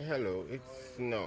Hello, it's Snow.